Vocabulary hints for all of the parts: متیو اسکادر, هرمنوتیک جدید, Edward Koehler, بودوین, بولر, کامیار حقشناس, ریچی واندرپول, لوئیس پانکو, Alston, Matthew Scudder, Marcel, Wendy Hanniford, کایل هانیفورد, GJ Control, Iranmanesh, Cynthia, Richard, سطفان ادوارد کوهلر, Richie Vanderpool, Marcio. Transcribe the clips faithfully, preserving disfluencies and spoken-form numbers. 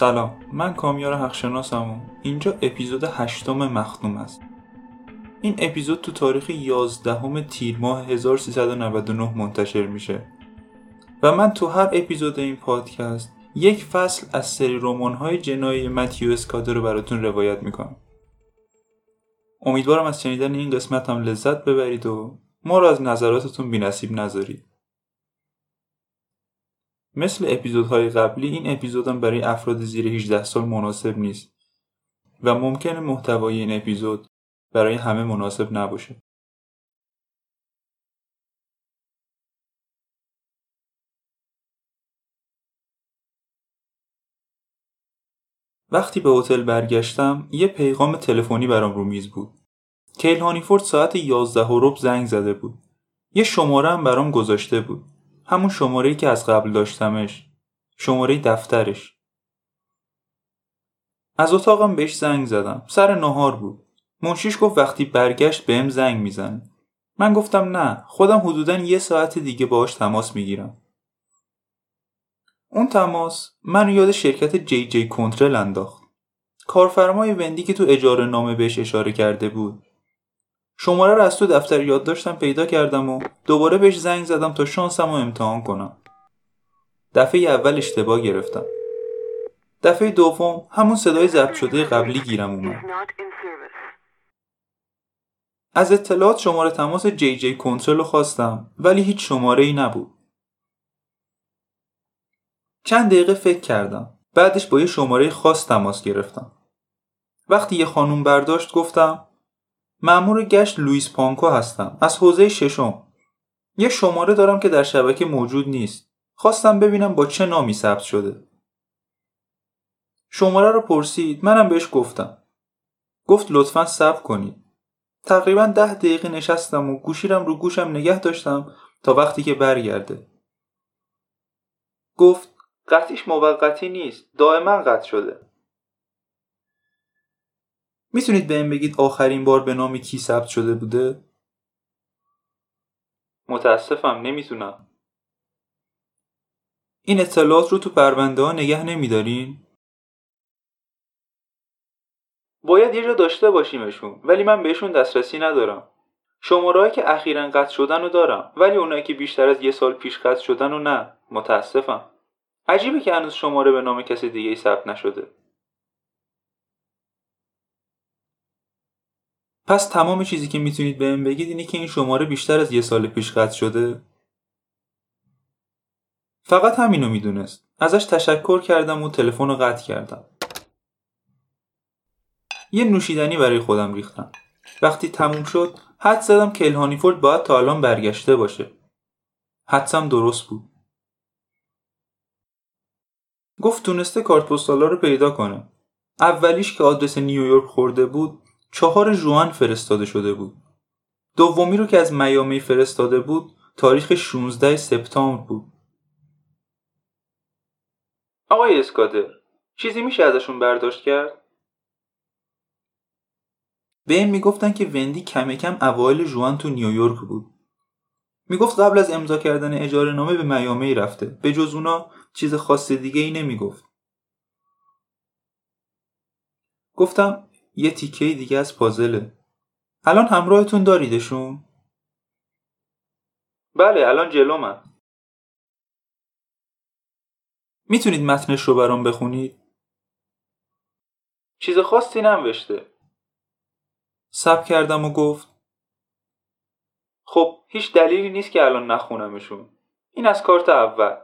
سلام، من کامیار حقشناسم و اینجا اپیزود هشتم مخدوم است. این اپیزود تو تاریخ یازدهم تیر ماه هزار و سیصد و نود و نه منتشر میشه و من تو هر اپیزود این پادکست یک فصل از سری رمان‌های جنایی متیو اسکادر رو براتون روایت میکنم. امیدوارم از شنیدن این قسمت هم لذت ببرید و ما رو از نظراتتون بی‌نصیب نذارید. مثل اپیزودهای قبلی این اپیزودم برای افراد زیر هجده سال مناسب نیست و ممکنه محتوای این اپیزود برای همه مناسب نباشه. وقتی به هتل برگشتم یه پیغام تلفنی برام رو میز بود. کایل هانیفورد ساعت یازده و ربع زنگ زده بود. یه شماره هم برام گذاشته بود. همون شماره‌ای که از قبل داشتمش، شماره دفترش. از اتاقم بهش زنگ زدم. سر نهار بود. منشیش گفت وقتی برگشت بهم زنگ میزنه. من گفتم نه، خودم حدوداً یه ساعت دیگه باهاش تماس میگیرم. اون تماس من یاد شرکت جی جی کنترل انداخت. کارفرمای وندی که تو اجاره نامه بهش اشاره کرده بود. شماره رو از تو دفتر یادداشتم پیدا کردم و دوباره بهش زنگ زدم تا شانسم رو امتحان کنم. دفعه اول اشتباه گرفتم. دفعه دوم همون صدای ضبط شده قبلی گیرم اومد. از اطلاعات شماره تماس جی جی کنترل رو خواستم ولی هیچ شماره ای نبود. چند دقیقه فکر کردم. بعدش با یه شماره خاص تماس گرفتم. وقتی یه خانم برداشت گفتم مأمور گشت لوئیس پانکو هستم. از حوزه ششم. یه شماره دارم که در شبکه موجود نیست. خواستم ببینم با چه نامی ثبت شده. شماره رو پرسید. منم بهش گفتم. گفت لطفاً صبر کنید. تقریباً ده دقیقه نشستم و گوشیرم رو گوشم نگه داشتم تا وقتی که برگرده. گفت قطعش موقتی نیست. دائما قطع شده. میتونید بهم بگید آخرین بار به نام کی ثبت شده بوده؟ متاسفم نمیتونم. این اطلاعات رو تو پرونده ها نگه نمیدارین؟ باید یه جا داشته باشیمشون ولی من بهشون دسترسی ندارم. شماره‌ای که اخیراً قطع شدن رو دارم ولی اونایی که بیشتر از یه سال پیش قطع شدن رو نه. متاسفم. عجیبه که هنوز شماره به نام کسی دیگه ثبت نشده. پس تمام چیزی که میتونید بهم بگید اینه که این شماره بیشتر از یه سال پیش قطع شده. فقط همینو میدونست. ازش تشکر کردم و تلفن رو قطع کردم. یه نوشیدنی برای خودم ریختم. وقتی تموم شد حد زدم که کایل هانیفورد باید تا الان برگشته باشه. حدسم درست بود. گفت تونسته کارت پستالا رو پیدا کنه. اولیش که آدرس نیویورک خورده بود چهار ژوئن فرستاده شده بود. دومی رو که از میامی فرستاده بود تاریخ شانزده سپتامبر بود. آقای اسکادر، چیزی میشه ازشون برداشت کرد؟ بهم میگفتن که وندی کم کم اوایل ژوئن تو نیویورک بود. میگفت قبل از امضا کردن اجاره نامه به میامی رفته. به جز اونا چیز خاص دیگه ای نمیگفت. گفتم یه تیکه دیگه از پازله. الان همراهتون داریدشون؟ بله الان جلومم. میتونید متنش رو برام بخونید؟ چیز خاصی ننوشته. صبر کردم و گفت خب هیچ دلیلی نیست که الان نخونمشون. این از کارت اول.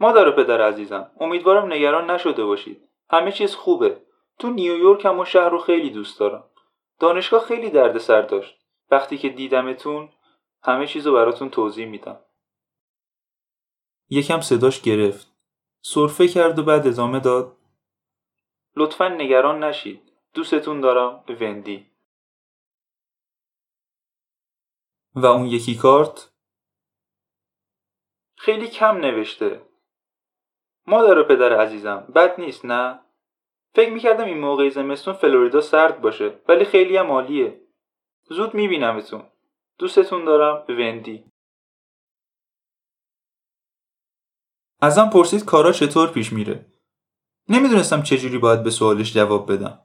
مادر و پدر عزیزم، امیدوارم نگران نشده باشید. همه چیز خوبه. تو نیویورک هم و شهر رو خیلی دوست دارم. دانشگاه خیلی درد سر داشت. وقتی که دیدمتون همه چیز رو براتون توضیح میدم. یکم صداش گرفت. سرفه کرد و بعد ادامه داد. لطفاً نگران نشید. دوستتون دارم، وندی. و اون یکی کارت؟ خیلی کم نوشته. مادر و پدر عزیزم، بد نیست نه؟ فکر میکردم این موقع زمستون فلوریدا سرد باشه ولی خیلی هم عالیه. زود میبینمتون. دوستتون دارم، وندی. ازم پرسید کارا چطور پیش میره. نمیدونستم چجوری باید به سوالش جواب بدم.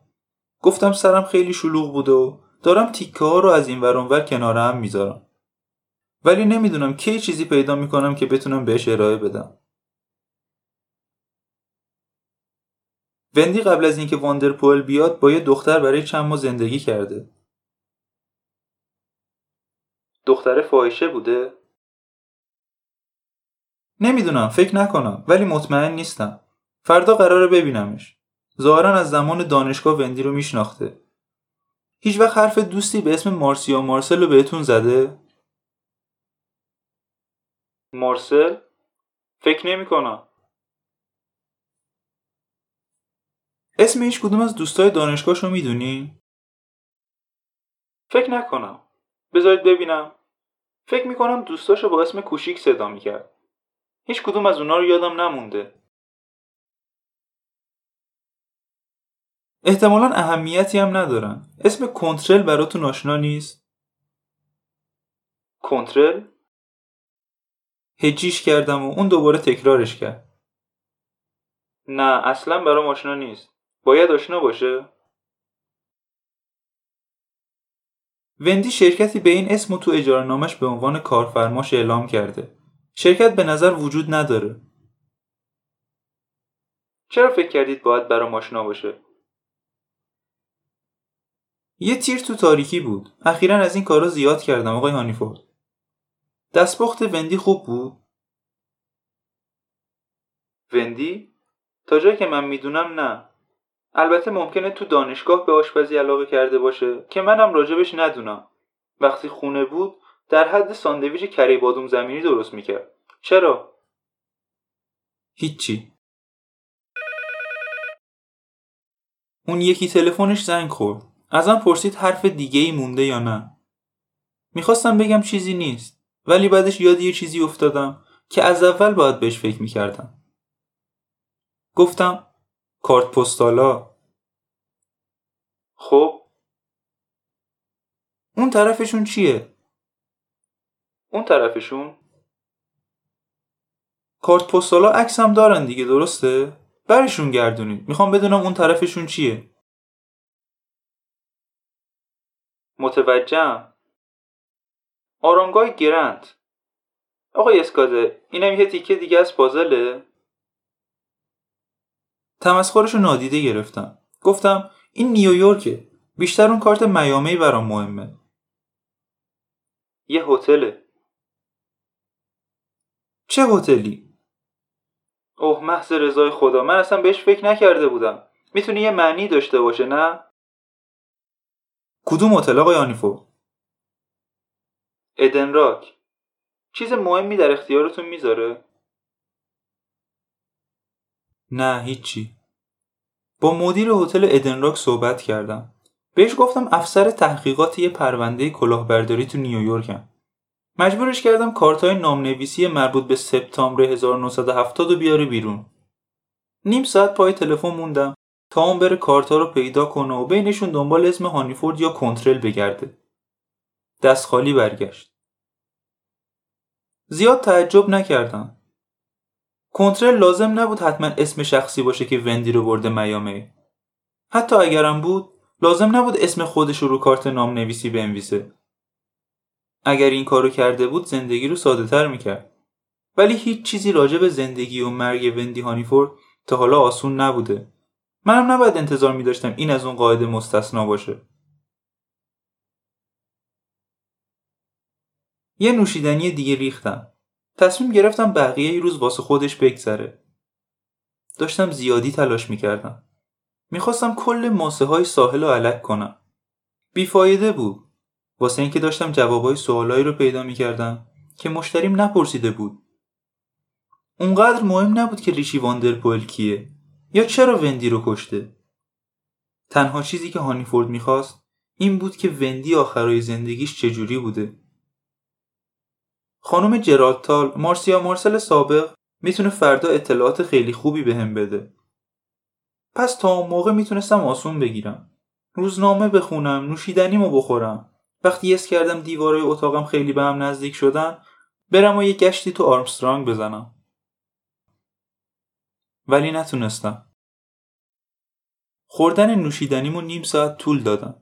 گفتم سرم خیلی شلوغ بوده و دارم تیکه ها رو از این ور اون ور کناره هم میذارم. ولی نمیدونم کی چیزی پیدا میکنم که بتونم بهش ارائه بدم. وندی قبل از اینکه واندرپول بیاد با یه دختر برای چند ماه زندگی کرده. دختر فاحشه بوده؟ نمیدونم، فکر نکنم، ولی مطمئن نیستم. فردا قراره ببینمش. ظاهرا از زمان دانشگاه وندی رو میشناخته. هیچ وقت حرف دوستی به اسم مارسیو مارسل رو بهتون زده؟ مارسل؟ فکر نمی کنم. اسم هیچ کدوم از دوستای دانشگاهشو میدونی؟ فکر نکنم. بذارید ببینم. فکر میکنم دوستاشو با اسم کوچیک صدا میکرد. هیچ کدوم از اونا رو یادم نمونده. احتمالاً اهمیتی هم ندارن. اسم کنترل براتون آشنا نیست؟ کنترل؟ هجیش کردم و اون دوباره تکرارش کرد. نه، اصلاً برام آشنا نیست. باید آشنا باشه؟ وندی شرکتی به این اسم تو اجاره نامش به عنوان کارفرماش اعلام کرده. شرکت به نظر وجود نداره. چرا فکر کردید باید برام آشنا باشه؟ یه تیر تو تاریکی بود. اخیراً از این کارا زیاد کردم آقای هانیفورد. دستپخت وندی خوب بود؟ وندی؟ تا جایی که من میدونم نه. البته ممکنه تو دانشگاه به آشپزی علاقه کرده باشه که منم راجبش ندونم. وقتی خونه بود در حد ساندویچ کری بادوم زمینی درست میکرد. چرا؟ هیچی. اون یکی تلفنش زنگ خورد. ازم پرسید حرف دیگه ای مونده یا نه. میخواستم بگم چیزی نیست، ولی بعدش یاد یه چیزی افتادم که از اول باید بهش فکر میکردم. گفتم کارت پستالا. خب اون طرفشون چیه؟ اون طرفشون کارت پستالا عکس هم دارن دیگه، درسته؟ برشون گردونید. میخوام بدونم اون طرفشون چیه. متوجهم. آرامگاه گرند. آقای اسکادر، اینم یه تیکه دیگه از پازله. تمسخرشو نادیده گرفتم. گفتم این نیویورکه. بیشتر اون کارت میامی برام مهمه. یه هتله. چه هتلی؟ اوه محض رضای خدا، من اصلا بهش فکر نکرده بودم. میتونه یه معنی داشته باشه، نه؟ کدوم هتل آقای هانیفورد؟ ایدن راک. چیز مهمی در اختیارتون میذاره؟ نه هیچی. با مدیر هتل ایدن راک صحبت کردم. بهش گفتم افسر تحقیقات یه پرونده کلاهبرداری تو نیویورکم. مجبورش کردم کارتای نامنویسی مربوط به سپتامبر هزار و نهصد و هفتاد بیاره بیرون. نیم ساعت پای تلفن موندم تا اون بره کارتا رو پیدا کنه و بینشون دنبال اسم هانیفورد یا کنترل بگرده. دست خالی برگشت. زیاد تعجب نکردم. کنترل لازم نبود حتما اسم شخصی باشه که وندی رو برده میامی. حتی اگرم بود لازم نبود اسم خودش رو رو کارت نام نویسی بنویسه. اگر این کارو کرده بود زندگی رو ساده تر میکرد. ولی هیچ چیزی راجع به زندگی و مرگ وندی هانیفورد تا حالا آسون نبوده. منم نباید انتظار می داشتم این از اون قاعده مستثنا باشه. یه نوشیدنی دیگه ریختم. تصمیم گرفتم بقیه ی روز واسه خودش بگذره. داشتم زیادی تلاش می کردم. می خواستم کل ماسه های ساحل رو علک کنم. بیفایده بود. واسه این که داشتم جوابای سوالایی رو پیدا می کردم که مشتریم نپرسیده بود. اونقدر مهم نبود که ریچی واندرپول کیه یا چرا وندی رو کشته. تنها چیزی که هانیفورد میخواست این بود که وندی آخرای زندگیش چجوری بوده. خانم جرالتال، مارسیا مارسل سابق، میتونه فردا اطلاعات خیلی خوبی بهم بده. پس تا اون موقع میتونستم آسون بگیرم. روزنامه بخونم، نوشیدنیمو بخورم. وقتی یس کردم دیوارای اتاقم خیلی به هم نزدیک شدن، برم و یه گشتی تو آرمسترانگ بزنم. ولی نتونستم. خوردن نوشیدنیمو نیم ساعت طول دادن.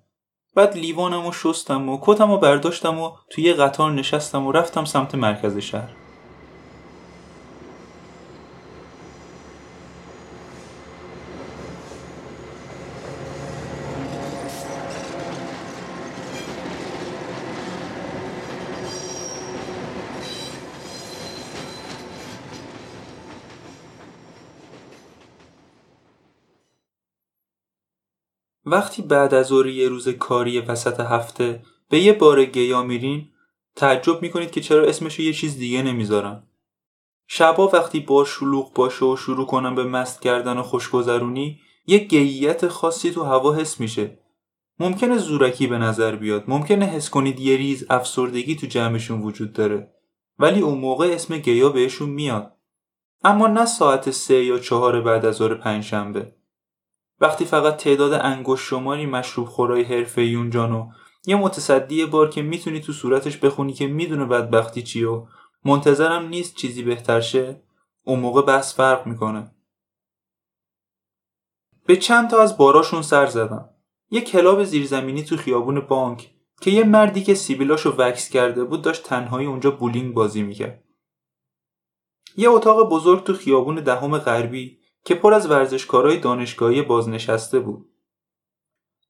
بعد لیوانمو شستم و کتمو برداشتم و توی قطار نشستم و رفتم سمت مرکز شهر. وقتی بعد از ظهر یه روز کاری وسط هفته به یه بار گیا میرین، تعجب میکنید که چرا اسمشو یه چیز دیگه نمیذارن. شبا وقتی با شلوغ باشه و شروع کنن به مست کردن و خوشگذرونی، یه گییت خاصی تو هوا حس میشه. ممکنه زورکی به نظر بیاد، ممکنه حس کنید یه ریز افسردگی تو جمعشون وجود داره، ولی اون موقع اسم گیا بهشون میاد. اما نه ساعت سه یا چهار بعد از ظهر پنجشنبه. وقتی فقط تعداد انگشت شماری مشروب خورای حرفه‌ای اونجانو یه متصدی بار که میتونی تو صورتش بخونی که میدونه بدبختی چیه و منتظرم نیست چیزی بهتر شه، اون موقع بحث فرق میکنه. به چند تا از باراشون سر زدم. یه کلاب زیرزمینی تو خیابون بانک که یه مردی که سیبیلاشو وکس کرده بود داشت تنهایی اونجا بولینگ بازی میکرد. یه اتاق بزرگ تو خیابون دهم غربی که پر از ورزشکارای دانشگاهی بازنشسته بود.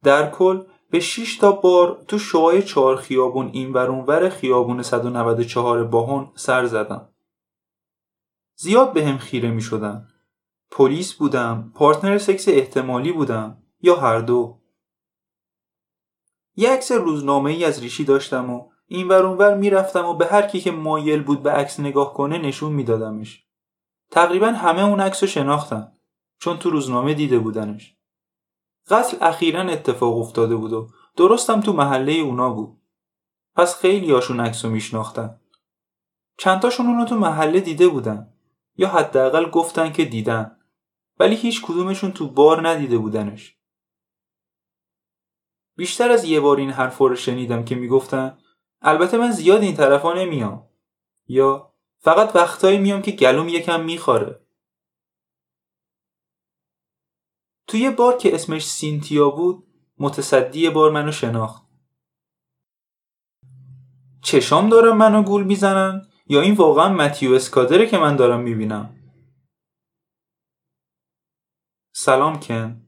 در کل به شش تا بار تو شعاع چهار خیابون اینور اونور خیابون صد و نود و چهار باهون سر زدم. زیاد بهم خیره می شدن. پلیس بودم، پارتنر سکس احتمالی بودم یا هر دو. یه عکس روزنامه‌ای از ریشی داشتم و اینور اونور می رفتم و به هر کی که مایل بود به عکس نگاه کنه نشون می دادمش. تقریبا همه اون عکسو شناختن چون تو روزنامه دیده بودنش. قتل اخیراً اتفاق افتاده بود و درستم تو محله اونا بود. پس خیلی هاشون عکسو میشناختن. چند تاشون اونو تو محله دیده بودن یا حداقل گفتن که دیدن، ولی هیچ کدومشون تو بار ندیده بودنش. بیشتر از یه بار این حرفا رو شنیدم که میگفتن البته من زیاد این طرفا نمیام یا فقط وقتایی میام که گلوم یکم میخاره. توی یه بار که اسمش سینتیا بود، متصدی بار منو شناخت. چشام دارم منو گول میزنن یا این واقعا متیو اسکادره که من دارم میبینم؟ سلام کن.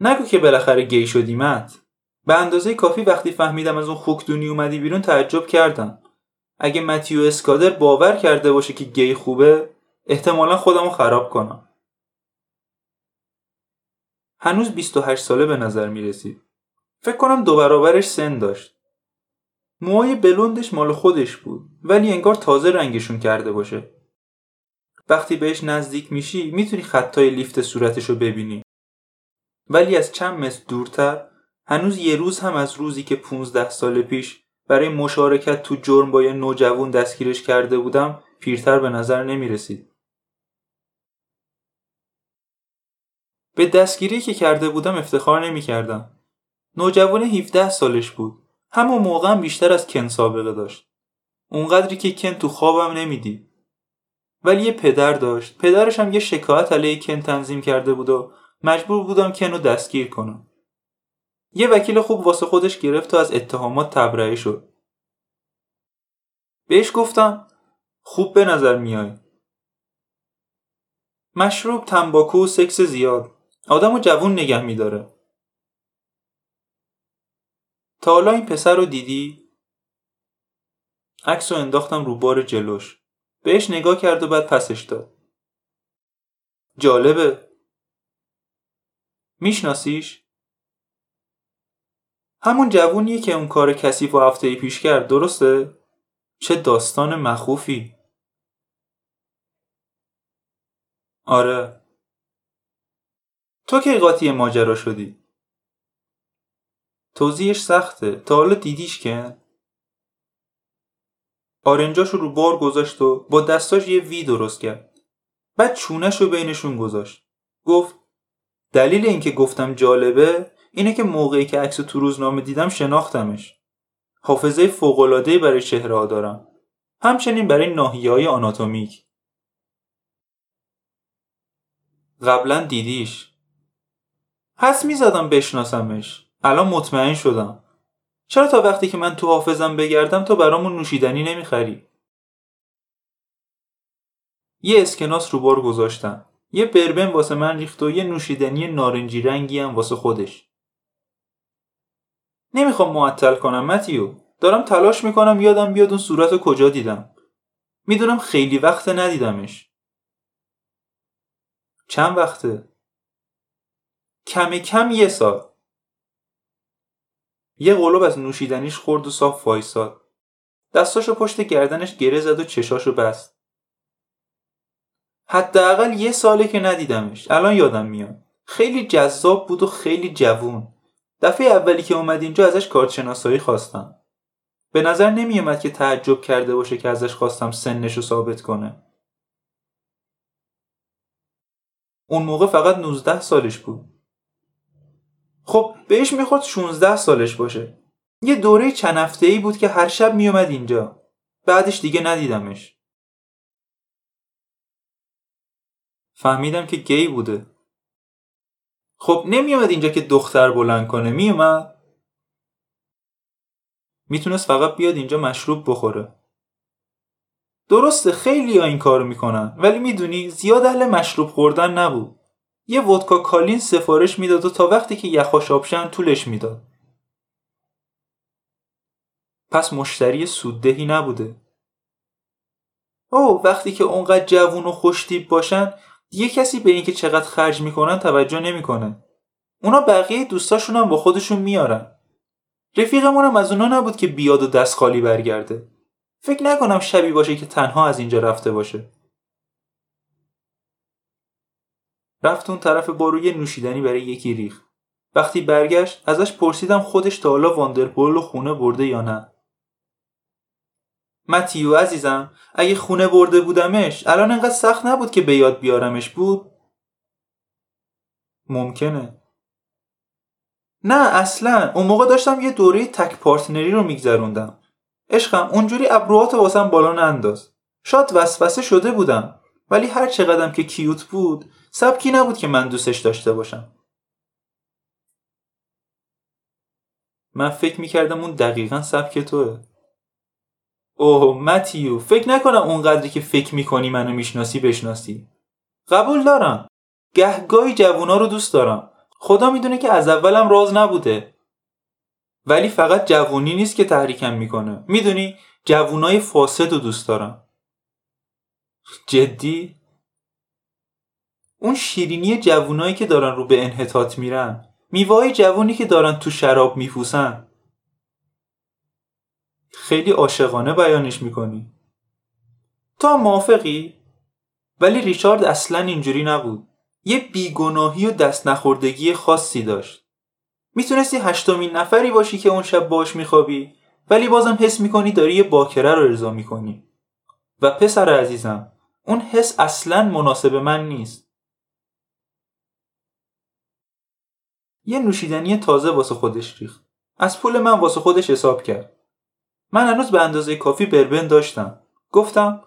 نگو که بالاخره گی شدی مت. به اندازه کافی وقتی فهمیدم از اون خوکدونی اومدی بیرون تعجب کردم. اگه متیو اسکادر باور کرده باشه که گی خوبه، احتمالا خودمو خراب کنم. هنوز بیست و هشت ساله به نظر میرسید. فکر کنم دو برابرش سن داشت. موهای بلوندش مال خودش بود، ولی انگار تازه رنگشون کرده باشه. وقتی بهش نزدیک میشی، میتونی خطای لیفت صورتشو ببینی. ولی از چند متر دورتر، هنوز یه روز هم از روزی که پونزده سال پیش برای مشارکت تو جرم با یه نوجوان دستگیرش کرده بودم پیرتر به نظر نمی رسید. به دستگیری که کرده بودم افتخار نمی کردم. نوجوان هفده سالش بود. همون موقع بیشتر از کن سابقه داشت. اونقدری که کن تو خوابم نمی دید. ولی یه پدر داشت. پدرش هم یه شکایت علیه کن تنظیم کرده بود و مجبور بودم کن رو دستگیر کنم. یه وکیل خوب واسه خودش گرفت و از اتهامات تبرئه شد. بهش گفتم خوب به نظر میای. مشروب، تنباکو و سکس زیاد آدمو جوون نگه میداره. تا حالا این پسر رو دیدی؟ عکسو انداختم رو بار جلوش. بهش نگاه کرد و بعد پسش داد. جالبه. میشناسیش؟ همون جوونیه که اون کار کثیف و هفته پیش کرد، درسته؟ چه داستان مخوفی. آره. تو که قاطی ماجرا شدی. توضیحش سخته. تا حالا دیدیش که؟ آرنجاشو رو بار گذاشت و با دستاش یه وی درست کرد. بعد چونهشو بینشون گذاشت. گفت دلیل اینکه گفتم جالبه اینه که موقعی که عکسو تو روزنامه دیدم شناختمش. حافظه فوق‌العاده‌ای برای چهره‌ها دارم. همچنین برای ناحیه‌های آناتومیک. قبلا دیدیش؟ حس می‌زدم بشناسمش. الان مطمئن شدم. چرا تا وقتی که من تو حافظم بگردم تا برامون نوشیدنی نمیخری؟ یه اسکناس رو بار گذاشتم. یه بربن واسه من ریخت و یه نوشیدنی نارنجی رنگی هم واسه خودش. نمیخوام معطل کنم متیو. دارم تلاش میکنم یادم بیاد اون صورتو کجا دیدم. میدونم خیلی وقت ندیدمش. چند وقته؟ کم کم یه سال. یه قلوب از نوشیدنیش خورد و صاف وایساد. دستاشو پشت گردنش گره زد و چشاشو بست. حداقل یه ساله که ندیدمش. الان یادم میاد. خیلی جذاب بود و خیلی جوون. دفعه اولی که اومد اینجا ازش کارت شناسایی خواستم. به نظر نمیومد که تعجب کرده باشه که ازش خواستم سنشو ثابت کنه. اون موقع فقط نوزده سالش بود. خب بهش میخورد شانزده سالش باشه. یه دوره چند هفته‌ای بود که هر شب میومد اینجا. بعدش دیگه ندیدمش. فهمیدم که گی بوده. خب نمیومد اینجا که دختر بلند کنه. میومد. میتونست فقط بیاد اینجا مشروب بخوره. درسته خیلی ها این کارو میکنن، ولی میدونی زیاد اهل مشروب خوردن نبود. یه ودکا کالین سفارش میداد و تا وقتی که یخاش آبشن طولش میداد. پس مشتری سوددهی نبوده. او وقتی که اونقدر جوون و خوشتیپ باشن دیگه کسی به این که چقدر خرج میکنن توجه نمیکنه. اونا بقیه دوستاشون هم با خودشون میارن. رفیقمونم از اونا نبود که بیاد و دست خالی برگرده. فکر نکنم شبی باشه که تنها از اینجا رفته باشه. رفت اون طرف بارو یه نوشیدنی برای یکی ریخت. وقتی برگشت ازش پرسیدم خودش تا حالا واندرپول رو خونه برده یا نه. متیو عزیزم، اگه خونه برده بودمش الان انقدر سخت نبود که به یاد بیارمش بود؟ ممکنه. نه اصلا، اون موقع داشتم یه دوره تک پارتنری رو میگذروندم. عشقم اونجوری ابروهاتو واسم بالا ننداز. شاید وسوسه شده بودم، ولی هر چقدرم که کیوت بود سبکی نبود که من دوستش داشته باشم. من فکر میکردم اون دقیقا سبک توه. اوه متیو، فکر نکنم اونقدری که فکر میکنی منو میشناسی بشناسی. قبول دارم گهگاهی جوونا رو دوست دارم. خدا میدونه که از اولم راز نبوده. ولی فقط جوونی نیست که تحریکم میکنه. میدونی جوونای فاسد رو دوست دارم. جدی؟ اون شیرینی جوونایی که دارن رو به انحطاط میرن، میوه‌های جوونی که دارن تو شراب میفوسن. خیلی عاشقانه بیانش میکنی. تا موافقی؟ ولی ریچارد اصلا اینجوری نبود. یه بیگناهی و دست نخوردگی خاصی داشت. میتونستی هشتمین نفری باشی که اون شب باش میخوابی، ولی بازم حس میکنی داری یه باکره رو ارضا میکنی. و پسر عزیزم، اون حس اصلا مناسب من نیست. یه نوشیدنی تازه واسه خودش ریخت. از پول من واسه خودش حساب کرد. من هنوز به اندازه کافی بربن داشتم. گفتم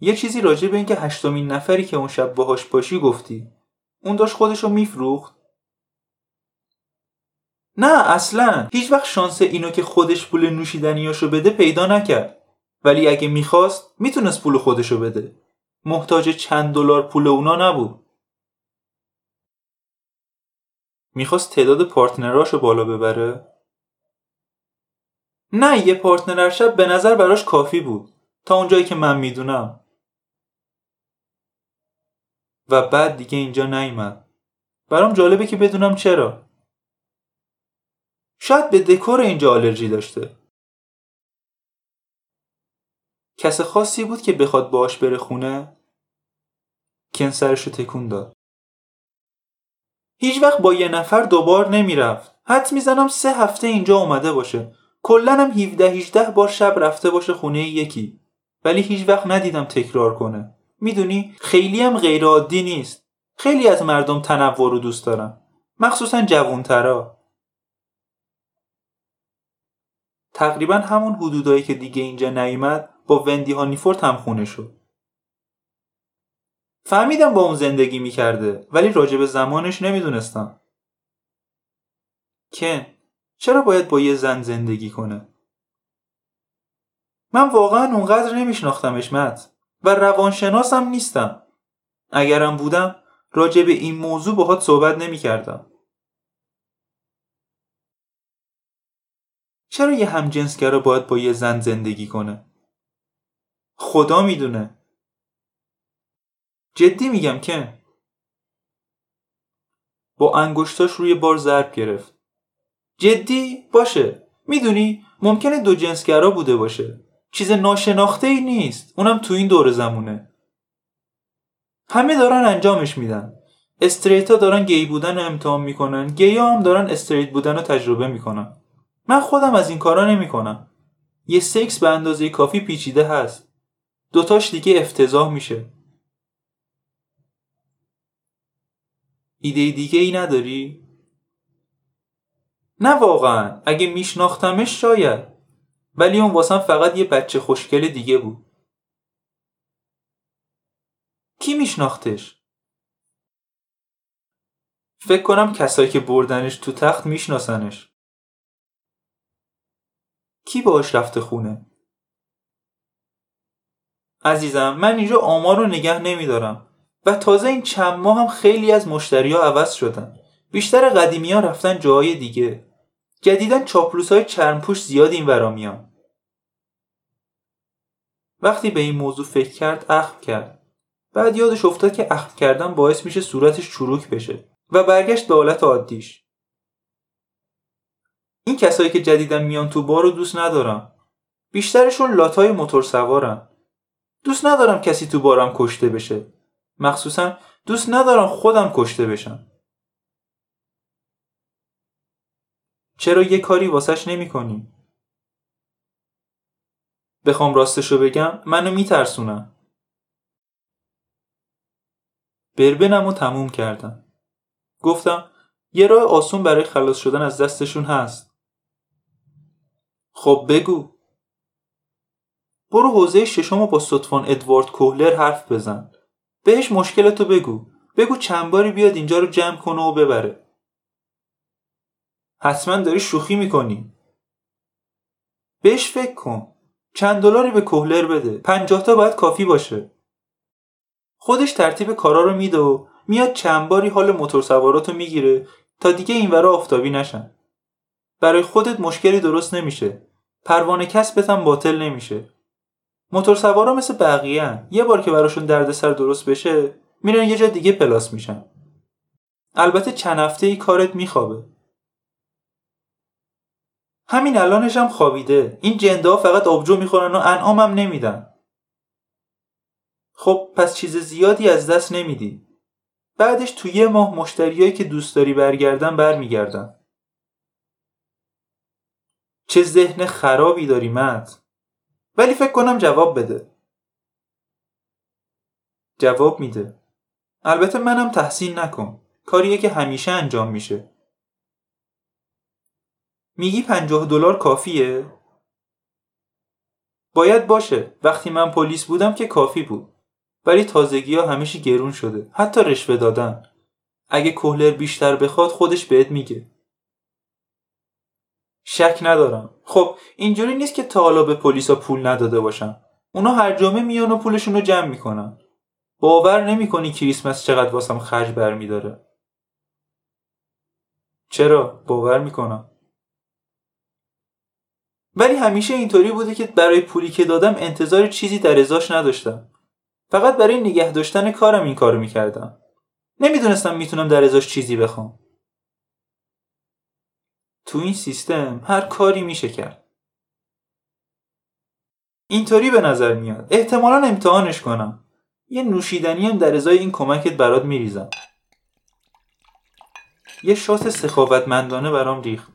یه چیزی راجع به این که هشتمین نفری که اون شب باهاش باشی گفتی. اون داشت خودشو میفروخت. نه اصلا، هیچ وقت شانس اینو که خودش پول نوشیدنیاشو بده پیدا نکرد. ولی اگه میخواست میتونست پول خودشو بده. محتاج چند دلار پول اونا نبود. میخواست تعداد پارتنراشو بالا ببره؟ نه، یه پارتنر شب به نظر براش کافی بود، تا اونجایی که من میدونم. و بعد دیگه اینجا نیومد. برام جالبه که بدونم چرا. شاید به دکور اینجا آلرژی داشته. کس خاصی بود که بخواد باهاش بره خونه؟ کن سرشو تکون داد. هیچ وقت با یه نفر دوبار نمیرفت. حد میزنم سه هفته اینجا اومده باشه. کلاً هم هفده هجده بار شب رفته باشه خونه یکی. ولی هیچ وقت ندیدم تکرار کنه. میدونی خیلی هم غیر عادی نیست. خیلی از مردم تنوع رو دوست دارن. مخصوصاً جوانترا. تقریباً همون حدودایی که دیگه اینجا نیامد با وندی هانیفورد هم خونه شد. فهمیدم با اون زندگی میکرده، ولی راجب زمانش نمیدونستم. که چرا باید با یه زن زندگی کنه؟ من واقعا اونقدر نمیشناختمش مت و روانشناسم نیستم. اگرم بودم راجع به این موضوع باهات صحبت نمی‌کردم. چرا یه همجنسگرا باید با یه زن زندگی کنه؟ خدا میدونه. جدی میگم که با انگشتاش روی بار ضرب گرفت. جدی باشه. میدونی ممکنه دو جنسگرا بوده باشه. چیز ناشناخته‌ای نیست. اونم تو این دور زمونه. همه دارن انجامش میدن. استریتا دارن گی بودن رو امتحان میکنن. گیا هم دارن استریت بودن رو تجربه میکنن. من خودم از این کارا نمیکنم. یه سکس به اندازه کافی پیچیده هست. دوتاش دیگه افتضاح میشه. ایده دیگه ای نداری؟ نه واقعا. اگه میشناختمش شاید، ولی اون واسم فقط یه بچه خوشگل دیگه بود. کی میشناختش؟ فکر کنم کسایی که بردنش تو تخت میشناسنش. کی باهاش رفته خونه؟ عزیزم من اینجا آمار رو نگه نمیدارم و تازه این چند ماه هم خیلی از مشتری ها عوض شدن. بیشتر قدیمی ها رفتن جاهای دیگه. جدیدن چاپلوس های چرمپوش زیاد این ورا میان. وقتی به این موضوع فکر کرد اخم کرد. بعد یادش افتاد که اخم کردن باعث میشه صورتش چروک بشه و برگشت به حالت عادیش. این کسایی که جدیدن میان تو بار رو دوست ندارم. بیشترشون لاتای موتور سوارن. دوست ندارم کسی تو بارم کشته بشه. مخصوصا دوست ندارم خودم کشته بشم. چرا یه کاری واسش نمی کنی؟ بخوام راستشو بگم منو میترسونم. بربنمو تموم کردم. گفتم یه راه آسون برای خلاص شدن از دستشون هست. خب بگو. برو حوزه ششمو با سطفان ادوارد کوهلر حرف بزن. بهش مشکلتو بگو. بگو چند باری بیاد اینجا رو جمع کنه و ببره. حتما داری شوخی میکنی. بهش فکر کن. چند دلاری به کوهلر بده. پنجاه تا باید کافی باشه. خودش ترتیب کارا رو میده و میاد چند باری حال موتورسواراتو میگیره تا دیگه اینورا آفتابی نشن. برای خودت مشکلی درست نمیشه. پروانه کسبت هم باطل نمیشه. موتورسوارا مثل بقیه هن. یه بار که براشون دردسر درست بشه میرن یه جا دیگه پلاس میشن. البته چند هفته ای کارت میخوابه. همین الانش هم خوابیده. این جنده ها فقط آبجو میخورن و انعامم نمیدن. خب پس چیز زیادی از دست نمیدی. بعدش تو یه ماه مشتریایی که دوست داری برگردن برمیگردن. چه ذهن خرابی داری مت. ولی فکر کنم جواب بده. جواب میده. البته منم تحسین نکن. کاریه که همیشه انجام میشه. میگی پنجاه دلار کافیه؟ باید باشه. وقتی من پلیس بودم که کافی بود. ولی تازگی ها همیشه گرون شده. حتی رشوه دادن. اگه کوهلر بیشتر بخواد خودش بهت میگه. شک ندارم. خب اینجوری نیست که تا حالا به پلیسا پول نداده باشن. اونا هر جامعه میان و پولشون رو جمع میکنن. باور نمیکنی کریسمس چقدر واسم خرج برمیداره. چرا؟ باور میکنم. ولی همیشه اینطوری بوده که برای پولی که دادم انتظار چیزی در ازاش نداشتم. فقط برای نگه داشتن کارم این کارو میکردم. نمیدونستم میتونم در ازاش چیزی بخوام. تو این سیستم هر کاری میشه کرد. اینطوری به نظر میاد. احتمالاً امتحانش کنم. یه نوشیدنی هم در ازای این کمکت برات میریزم. یه شات سخاوتمندانه برام ریخت.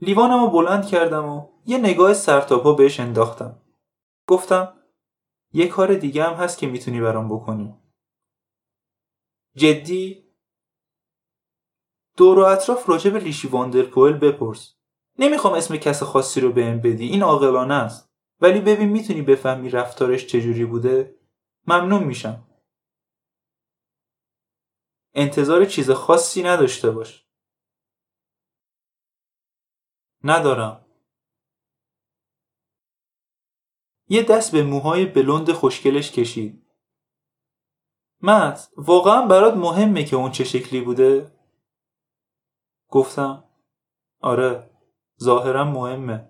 لیوانمو بلند کردم و یه نگاه سرتاپا بهش انداختم. گفتم یه کار دیگه هم هست که میتونی برام بکنی. جدی؟ دور و اطراف راجع به ریشی واندرپول بپرس. نمیخوام اسم کس خاصی رو بهم بدی. این عاقلانه است. ولی ببین میتونی بفهمی رفتارش چجوری بوده؟ ممنون میشم. انتظار چیز خاصی نداشته باش. ندارم. یه دست به موهای بلند خوشگلش کشید. مت، واقعا برات مهمه که اون چه شکلی بوده؟ گفتم آره، ظاهرا مهمه.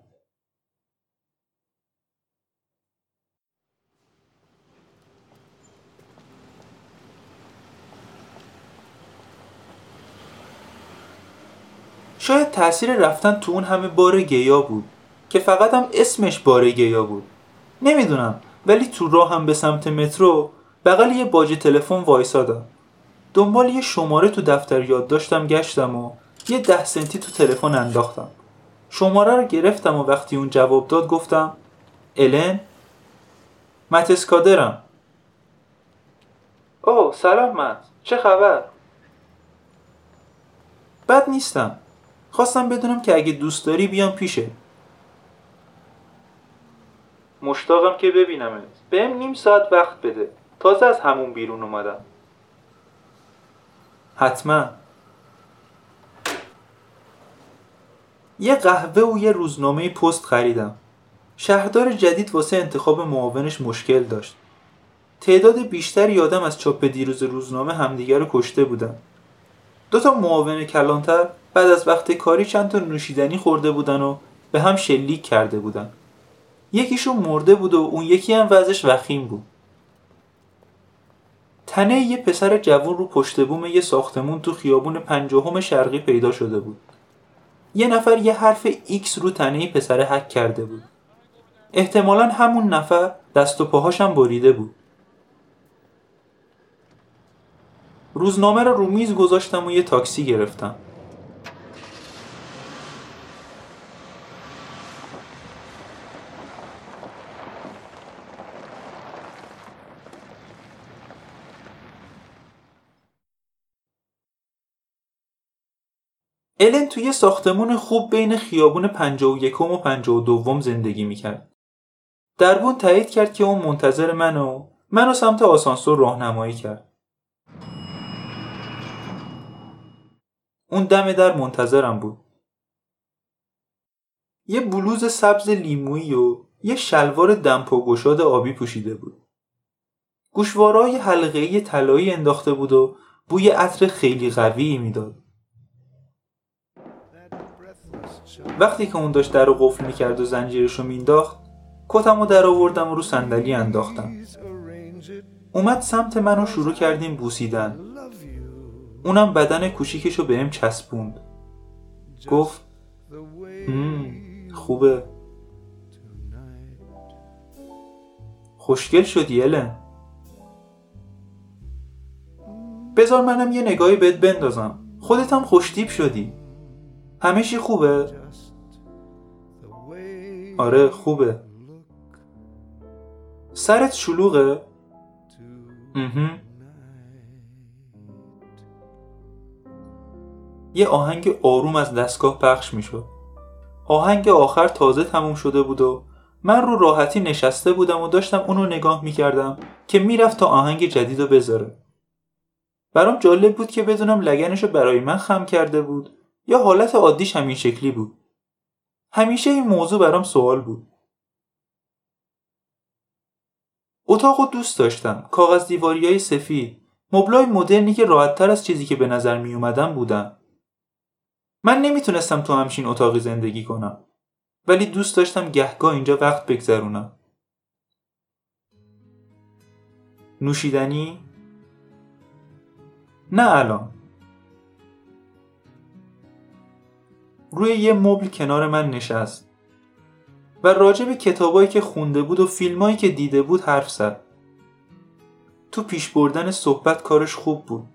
شاید تأثیر رفتن تو اون همه بار گیا بود که فقط هم اسمش بار گیا بود. نمیدونم، ولی تو راه هم به سمت مترو بغل یه باج تلفن وایسادم. دنبال یه شماره تو دفتر یادداشتم گشتم و یه ده سنتی تو تلفن انداختم. شماره رو گرفتم و وقتی اون جواب داد گفتم الن؟ مت اسکادرم. اوه سلام مت، چه خبر؟ بد نیستم. خواستم بدونم که اگه دوست داری بیام پیشه. مشتاقم که ببینمت. بهم نیم ساعت وقت بده. تازه از همون بیرون اومدم. حتما. یه قهوه و یه روزنامه پست خریدم. شهردار جدید واسه انتخاب معاونش مشکل داشت. تعداد بیشتری آدم از چاپ دیروز روزنامه همدیگر رو کشته بودن. دوتا معاون کلانتر بعد از وقت کاری چند تا نوشیدنی خورده بودن و به هم شلیک کرده بودن. یکیشون مرده بود و اون یکی هم وضعش وخیم بود. تنه یه پسر جوان رو پشت بوم یه ساختمون تو خیابون پنجاهم شرقی پیدا شده بود. یه نفر یه حرف ایکس رو تنه پسر هک کرده بود. احتمالاً همون نفر دست و پاهاش هم بریده بود. روزنامه رو رو میز گذاشتم و یه تاکسی گرفتم. الن توی ساختمون خوب بین خیابون پنجاه و یکم و پنجاه و دوم زندگی میکرد. دربون تایید کرد که اون منتظر منو منو سمت آسانسور راهنمایی کرد. اون دم در منتظرم بود. یه بلوز سبز لیمویی و یه شلوار دمپ و گشاد آبی پوشیده بود. گوشوارای حلقه‌ای طلایی انداخته بود و بوی عطر خیلی قوی میداد. وقتی که اون داشت در رو قفل میکرد و زنجیرش رو مینداخت، کتم رو در آوردم و رو صندلی انداختم. اومد سمت من و شروع کردیم بوسیدن. اونم بدن کوچیکش رو بهم چسبوند. گفت مم خوبه. خوشگل شدی الن. بذار منم یه نگاهی بهت بندازم. خودت هم خوشتیپ شدی. همه چی خوبه؟ آره خوبه. سرت شلوغه؟ امه. یه آهنگ آروم از دستگاه پخش می شد. آهنگ آخر تازه تموم شده بود و من رو راحتی نشسته بودم و داشتم اونو نگاه می کردم که می رفت تا آهنگ جدید رو بذاره. برام جالب بود که بدونم لگنشو برای من خم کرده بود یا حالت عادیش همین شکلی بود. همیشه این موضوع برام سوال بود. اتاقو دوست داشتم. کاغذ دیواریای سفید، مبلای مدرنی که راحت‌تر از چیزی که به نظر می اومدن بودن. من نمیتونستم تو همچین اتاقی زندگی کنم، ولی دوست داشتم گهگاه اینجا وقت بگذرونم. نوشیدنی؟ نه الان. روی یه مبل کنار من نشست و راجع به کتابایی که خونده بود و فیلمایی که دیده بود حرف زد. تو پیش بردن صحبت کارش خوب بود.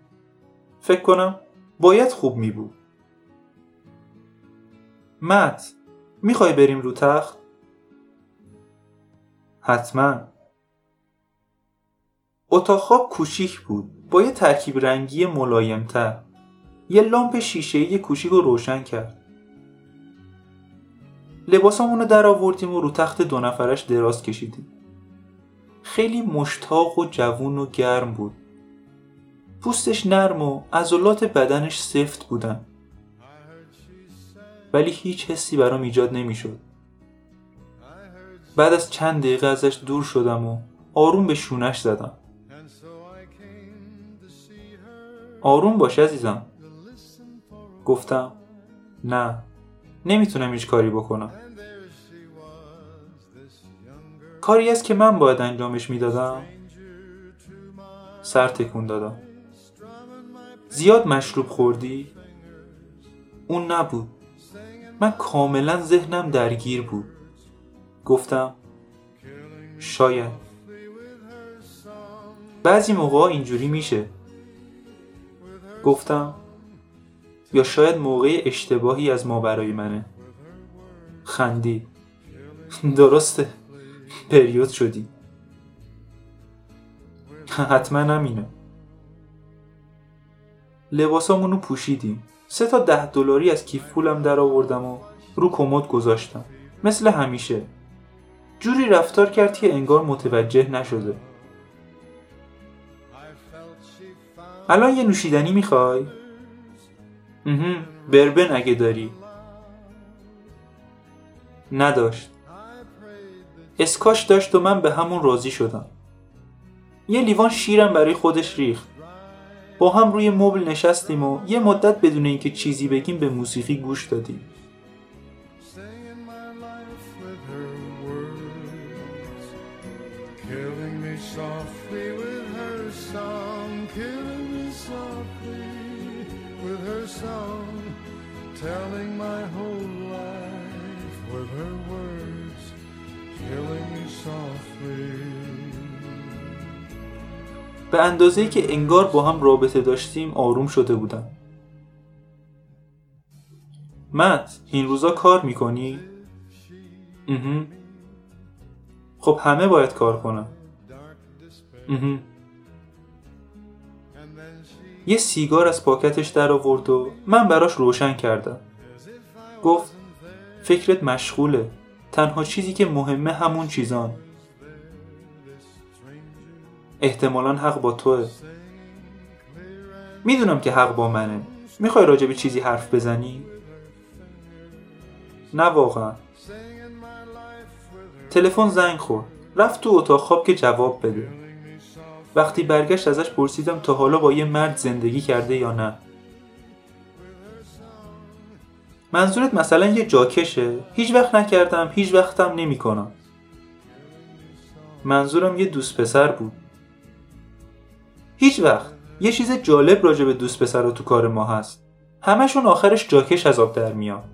فکر کنم باید خوب می بود. مت، میخوای بریم رو تخت؟ حتما. اتاق خواب کوچیک بود، با یه ترکیب رنگی ملایم‌تر. یه لامپ شیشه‌ای کوچیک رو روشن کرد. لباسامونو در آوردیم و رو تخت دو نفرش دراز کشیدیم. خیلی مشتاق و جوون و گرم بود. پوستش نرم و عضلات بدنش سفت بودن. ولی هیچ حسی برام ایجاد نمیشد. بعد از چند دقیقه ازش دور شدم و آروم به شونش زدم. آروم باش عزیزم. گفتم نه نمیتونم هیچ کاری بکنم. کاری است که من باید انجامش میدادم. سر تکون دادم. زیاد مشروب خوردی؟ اون نبود. من کاملا ذهنم درگیر بود. گفتم شاید. بعضی موقع اینجوری میشه. گفتم یا شاید موقع اشتباهی از ما برای منه. خندی. درسته. پریود شدی. حتما همینه. لباسامونو پوشیدیم. سه تا ده دلاری از کیف پولم در آوردم و رو کمد گذاشتم. مثل همیشه جوری رفتار کرد که انگار متوجه نشده. الان یه نوشیدنی میخوای؟ اهم بربن اگه داری. نداشت. اسکاش داشت و من به همون راضی شدم. یه لیوان شیرم برای خودش ریخت. با هم روی مبل نشستیم و یه مدت بدون اینکه چیزی بگیم به موسیقی گوش دادیم. به اندازه‌ای که انگار با هم رابطه داشتیم آروم شده بودم. مت، این روزا کار میکنی؟ اهم. خب همه باید کار کنن. اهم. یه سیگار از پاکتش در آورد و من براش روشن کردم. گفت فکرت مشغوله. تنها چیزی که مهمه همون چیزان. احتمالاً حق با توه. میدونم که حق با منه. میخوای راجع به چیزی حرف بزنی؟ نه واقعا. تلفن زنگ خورد. رفت تو اتاق خواب که جواب بده. وقتی برگشت ازش پرسیدم تا حالا با یه مرد زندگی کرده یا نه. منظورت مثلا یه جاکشه؟ هیچ وقت نکردم، هیچ وقتم نمی کنم. منظورم یه دوست پسر بود. هیچ وقت. یه چیز جالب راجع به دوست پسرها تو کار ما هست. همشون آخرش جاکش از آب در میان.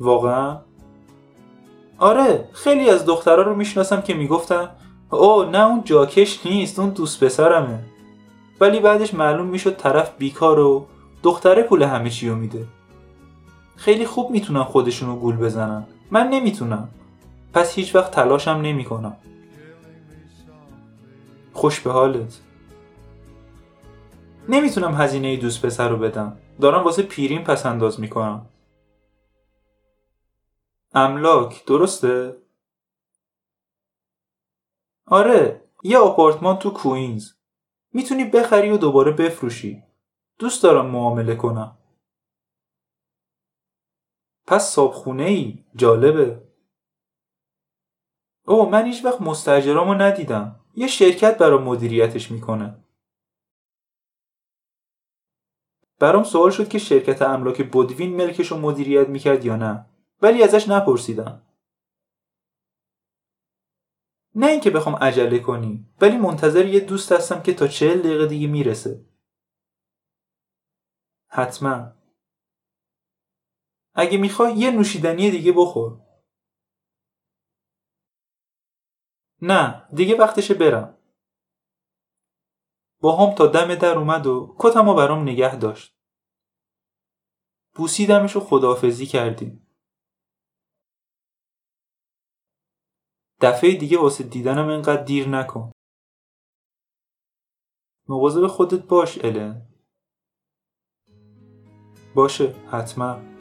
واقعا؟ آره، خیلی از دخترها رو میشناسم که میگفتن اوه نه اون جاکش نیست، اون دوست پسرمه. ولی بعدش معلوم میشد طرف بیکار و دختره پول همه چی رو میده. خیلی خوب میتونن خودشونو گول بزنن. من نمیتونم. پس هیچ وقت تلاشم نمی کنم. خوش به حالت. نمیتونم هزینه دوست پسر رو بدم. دارم واسه پیریم پس انداز میکنم. املاک درسته؟ آره، یه آپارتمان تو کوئینز. میتونی بخری و دوباره بفروشی. دوست دارم معامله کنم. پس صابخونه ای؟ جالبه. اوه من هیچ وقت مستاجرامو ندیدم. یه شرکت برام مدیریتش میکنه. برام سوال شد که شرکت املاک بودوین ملکشو مدیریت میکرد یا نه، ولی ازش نپرسیدم. نه اینکه بخوام عجله کنی، ولی منتظر یه دوست هستم که تا چهل دقیقه دیگه میرسه. حتما. اگه میخوای یه نوشیدنی دیگه بخور. نه دیگه وقتشه برم. با هم تا دم در اومد و کتمو برام نگه داشت. بوسیدمش و خداحافظی کردیم. دفعه دیگه واسه دیدنم اینقدر دیر نکن. مواظب خودت باش الن. باشه حتما.